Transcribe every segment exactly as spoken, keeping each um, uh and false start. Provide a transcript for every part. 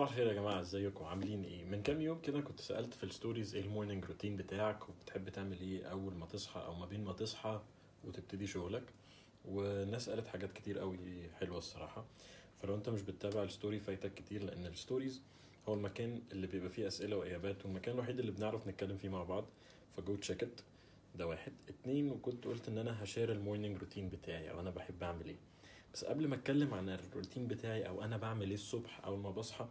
صباح الخير يا جماعه، ازيكم؟ عاملين ايه؟ من كام يوم كده كنت سالت في الستوريز ايه المورنينج روتين بتاعك وبتحب تعمل ايه اول ما تصحى او ما بين ما تصحى وتبتدي شغلك، والناس قالت حاجات كتير قوي حلوه الصراحه. فلو انت مش بتتابع الستوري فايتك كتير، لان الستوريز هو المكان اللي بيبقى فيه اسئله واجابات والمكان الوحيد اللي بنعرف نتكلم فيه مع بعض. فجو تشيك ات، ده واحد. اتنين، وكنت قلت ان انا هشير المورنينج روتين بتاعي او انا بحب اعمل ايه. بس قبل ما اتكلم عن الروتين بتاعي او انا بعمل ايه الصبح اول ما بصحى،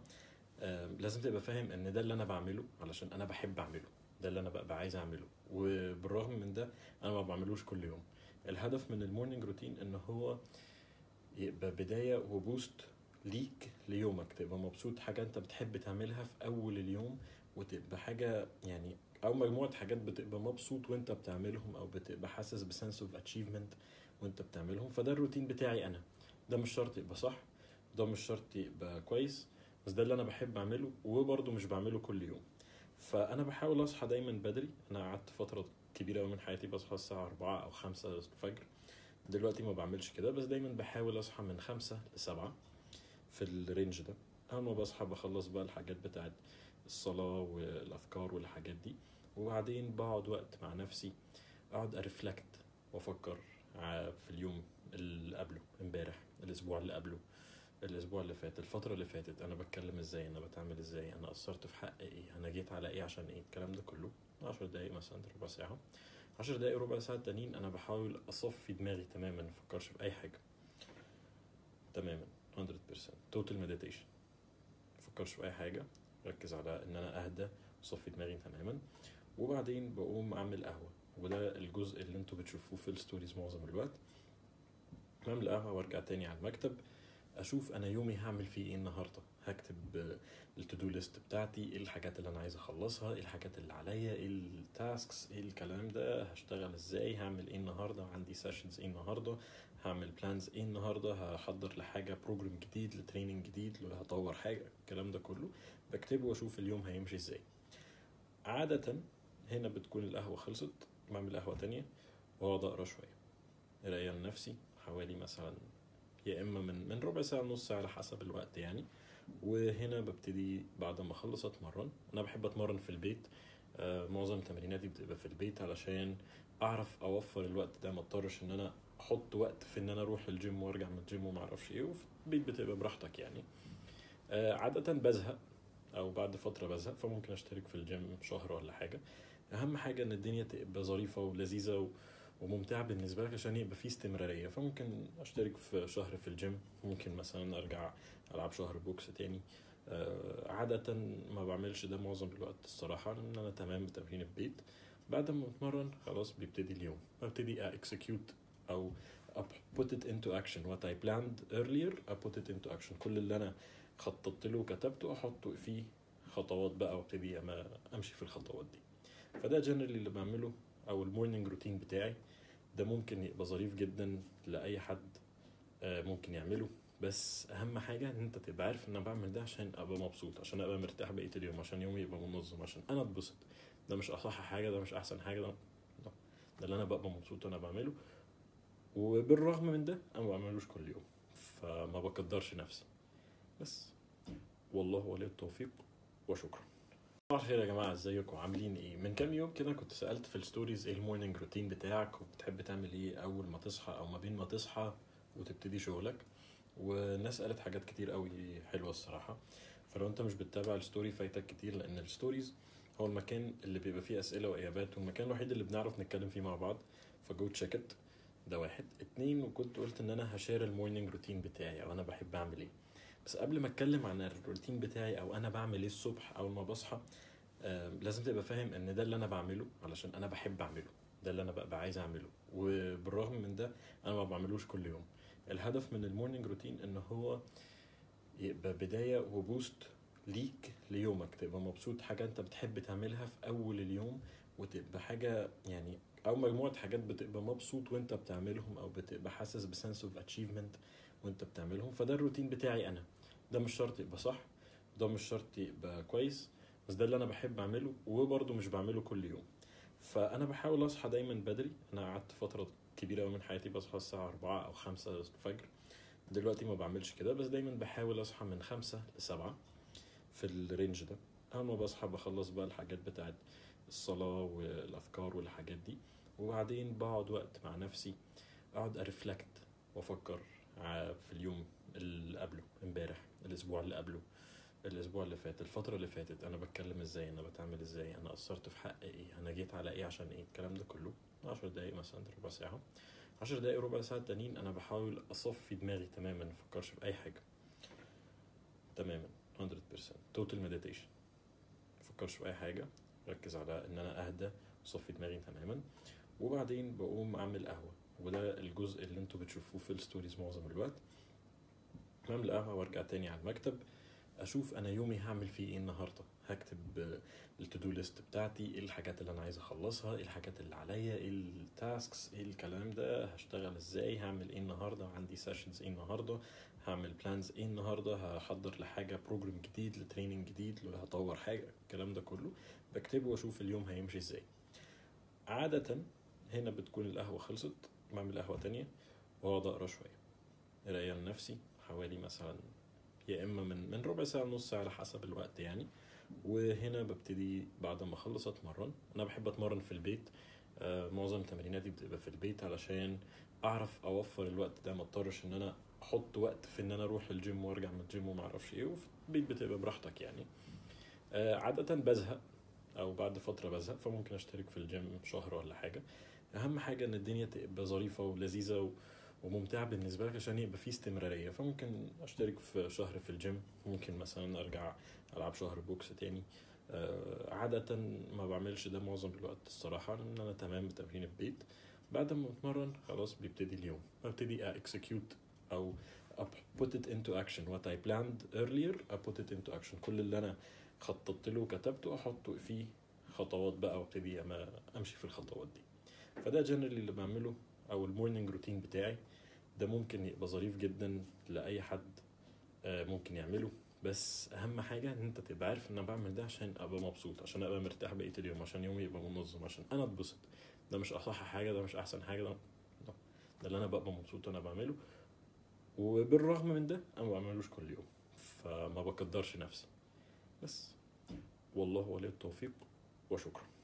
لازم تبقى فاهم ان ده اللي انا بعمله علشان انا بحب اعمله، ده اللي انا بقى عايز اعمله، وبالرغم من ده انا ما بعملوش كل يوم. الهدف من المورنينج روتين ان هو يبقى بدايه وبوست ليك ليومك، تبقى مبسوط، حاجه انت بتحب تعملها في اول اليوم، وتبقى حاجه يعني او مجموعه حاجات بتبقى مبسوط وانت بتعملهم، او بتبقى حاسس بسنس اوف اتشيفمنت وانت بتعملهم. فده الروتين بتاعي انا، ده مش شرط يبقى صح، ده مش شرط يبقى كويس، بس ده اللي انا بحب اعمله وبرضه مش بعمله كل يوم. فانا بحاول اصحى دايما بدري. انا قعدت فتره كبيره من حياتي بصحى الساعه أربعة او خمسة الفجر، دلوقتي ما بعملش كده، بس دايما بحاول اصحى من خمسة لسبعة في الرينج ده. اول ما بصحى بخلص بقى الحاجات بتاعت الصلاه والافكار والحاجات دي، وبعدين بقعد وقت مع نفسي، اقعد ارفلكت وافكر في اليوم اللي قبله، امبارح، الاسبوع اللي قبله، الاسبوع اللي فات، الفتره اللي فاتت، انا بتكلم ازاي، انا بتعامل ازاي، انا قصرت في حق ايه، انا جيت على ايه، عشان ايه، الكلام ده كله. عشر دقايق مثلا، ربع ساعه، عشر دقايق ربع ساعه تانيين انا بحاول اصفي دماغي تماما، ما افكرش في اي حاجه تماما، مية بالمية total meditation، ما افكرش في اي حاجه، ركز على ان انا اهدى وصفي دماغي تماما. وبعدين بقوم اعمل قهوه، وده الجزء اللي انتوا بتشوفوه في الستوريز معظم الوقت. بعمل قهوه وارجع تاني على المكتب، اشوف انا يومي هعمل فيه ايه النهارده، هكتب التودو ليست بتاعتي، ايه الحاجات اللي انا عايز اخلصها، ايه الحاجات اللي عليا، ايه التاسكس، ايه الكلام ده، هشتغل ازاي، هعمل ايه النهارده، عندي سيشنز ايه النهارده، هعمل بلانز ايه النهارده، هحضر لحاجه، بروجرام جديد، لتريننج جديد، هطور حاجه، الكلام ده كله بكتبه واشوف اليوم هيمشي ازاي. عاده هنا بتكون القهوه خلصت، بعمل قهوه تانية واقعد اقرا شويه، قرايه لنفسي حوالي مثلا يا اما من من ربع ساعه لنص ساعه على حسب الوقت يعني. وهنا ببتدي بعد ما اخلص اتمرن. انا بحب اتمرن في البيت، آه معظم تمريناتي بتبقى في البيت علشان اعرف اوفر الوقت ده، ما اضطرش ان انا احط وقت في ان انا اروح للجيم وارجع من الجيم وما اعرفش ايه، وفي البيت بتبقى براحتك يعني. آه عاده بزهق او بعد فتره بزهق، فممكن اشترك في الجيم شهر ولا حاجه. اهم حاجه ان الدنيا تبقى ظريفه ولذيذه و... وممتعه بالنسبه لك عشان يبقى فيه استمراريه. فممكن اشترك في شهر في الجيم، ممكن مثلا ارجع العب شهر بوكس تاني. آه عاده ما بعملش ده معظم الوقت الصراحه، لان انا تمام بتمرين البيت. بعد ما بتمرن خلاص بيبتدي اليوم، ببتدي اكسكيوت او put it into action what I planned earlier I put it into action. كل اللي انا خططت له وكتبته احطه فيه خطوات بقى، وابتدي امشي في الخطوات دي. فده جنرالي اللي بعمله او المورنينج روتين بتاعي. ده ممكن يبقى ظريف جدا لاي حد، ممكن يعمله، بس اهم حاجه ان انت تبقى عارف ان انا بعمل ده عشان ابقى مبسوط، عشان ابقى مرتاح بقيه اليوم، عشان يومي يبقى منظم، عشان انا اتبسط. ده مش اصح حاجه، ده مش احسن حاجه، ده ده اللي انا ببقى مبسوط وانا بعمله، وبالرغم من ده انا ما بعملوش كل يوم، فما بقدرش نفسي. بس والله ولي التوفيق وشكرا. صباح الخير يا جماعه، ازيكم؟ عاملين ايه؟ من كام يوم كده كنت سالت في الستوريز ايه المورنينج روتين بتاعك وبتحب تعمل ايه اول ما تصحى او ما بين ما تصحى وتبتدي شغلك، والناس قالت حاجات كتير قوي حلوه الصراحه. فلو انت مش بتتابع الستوري فايتك كتير، لان الستوريز هو المكان اللي بيبقى فيه اسئله واجابات والمكان الوحيد اللي بنعرف نتكلم فيه مع بعض. فجو تشيك ات، ده واحد. اتنين، وكنت قلت ان انا هشير المورنينج روتين بتاعي او انا بحب اعمل ايه. بس قبل ما اتكلم عن الروتين بتاعي او انا بعمل ايه الصبح اول ما بصحى، لازم تبقى فاهم ان ده اللي انا بعمله علشان انا بحب اعمله، ده اللي انا بقى عايز اعمله، وبالرغم من ده انا ما بعملوش كل يوم. الهدف من المورنينج روتين ان هو يبقى بدايه وبوست ليك ليومك، تبقى مبسوط، حاجه انت بتحب تعملها في اول اليوم، وتبقى حاجه يعني او مجموعه حاجات بتبقى مبسوط وانت بتعملهم، او بتبقى حاسس بسنس اوف اتشيفمنت وانت بتعملهم. فده الروتين بتاعي انا، ده مش شرط يبقى صح، ده مش شرط يبقى كويس، بس ده اللي انا بحب اعمله وبرضه مش بعمله كل يوم. فانا بحاول اصحى دايما بدري. انا قعدت فتره كبيره من حياتي بصحى الساعه أربعة او خمسة الفجر، دلوقتي ما بعملش كده، بس دايما بحاول اصحى من خمسة لسبعة في الرينج ده. اول ما بصحى بخلص بقى الحاجات بتاعت الصلاه والافكار والحاجات دي، وبعدين بقعد وقت مع نفسي اقعد ارفلكت وافكر في اليوم اللي قبله، امبارح، الاسبوع اللي قبله، الاسبوع اللي فات، الفتره اللي فاتت، انا بتكلم ازاي، انا بتعامل ازاي، انا قصرت في حق ايه، انا جيت على ايه، عشان ايه، الكلام ده كله. عشر دقايق مثلا، ربع ساعه، عشر دقايق ربع ساعه تانيين انا بحاول اصفي دماغي تماما، ما افكرش في اي حاجه تماما، مية بالمية total meditation، ما افكرش في اي حاجه، ركز على ان انا اهدى وصفي دماغي تماما. وبعدين بقوم اعمل قهوه، وده الجزء اللي انتوا بتشوفوه في الستوريز معظم الوقت. بعمل قهوه وارجع تاني على المكتب، اشوف انا يومي هعمل فيه ايه النهارده، هكتب التودو ليست بتاعتي، ايه الحاجات اللي انا عايز اخلصها، ايه الحاجات اللي عليا، ايه التاسكس، ايه الكلام ده، هشتغل ازاي، هعمل ايه النهارده، عندي سيشنز ايه النهارده، هعمل بلانز ايه النهارده، هحضر لحاجه، بروجرام جديد، لتريننج جديد، لو هطور حاجه، الكلام ده كله بكتبه واشوف اليوم هيمشي ازاي. عاده هنا بتكون القهوه خلصت، بعمل قهوه تانية واقعد اقرا شويه، قرايه لنفسي حوالي مثلا يا اما من من ربع ساعه لنص ساعه على حسب الوقت يعني. وهنا ببتدي بعد ما اخلص اتمرن، انا بحب اتمرن في البيت، معظم تمريناتي بتبقى في البيت علشان اعرف اوفر الوقت ده، ما اضطرش ان انا احط وقت في ان انا اروح الجيم وارجع من الجيم وما اعرفش ايه، وفي البيت بتبقى براحتك يعني. عاده بزهق او بعد فتره بزهق، فممكن اشترك في الجيم شهر ولا حاجه. اهم حاجه ان الدنيا تبقى ظريفه ولذيذه و... وممتعه بالنسبه لك عشان يبقى فيه استمراريه. فممكن اشترك في شهر في الجيم، ممكن مثلا ارجع العب شهر بوكس تاني. آه عاده ما بعملش ده معظم الوقت الصراحه، لان انا تمام بتمرين البيت. بعد ما بتمرن خلاص بيبتدي اليوم، ببتدي اكسكيوت او put it into action what I planned earlier I put it into action. كل اللي انا خططت له وكتبته احطه فيه خطوات بقى، وابتدي امشي في الخطوات دي. فده جنرالي اللي بعمله، او المورنينج روتين بتاعي ده. ممكن يبقى ظريف جدا لاي حد، ممكن يعمله، بس اهم حاجه ان انت تبقى عارف ان انا بعمل ده عشان ابقى مبسوط، عشان ابقى مرتاح بقيه اليوم، عشان يومي يبقى منظم، عشان انا اتبسط. ده مش اصح حاجه، ده مش احسن حاجه، ده ده اللي انا ببقى مبسوط وانا بعمله. وبالرغم من ده انا ما بعملوش كل يوم، فما بقدرش نفسي. بس والله ولي التوفيق وشكرا.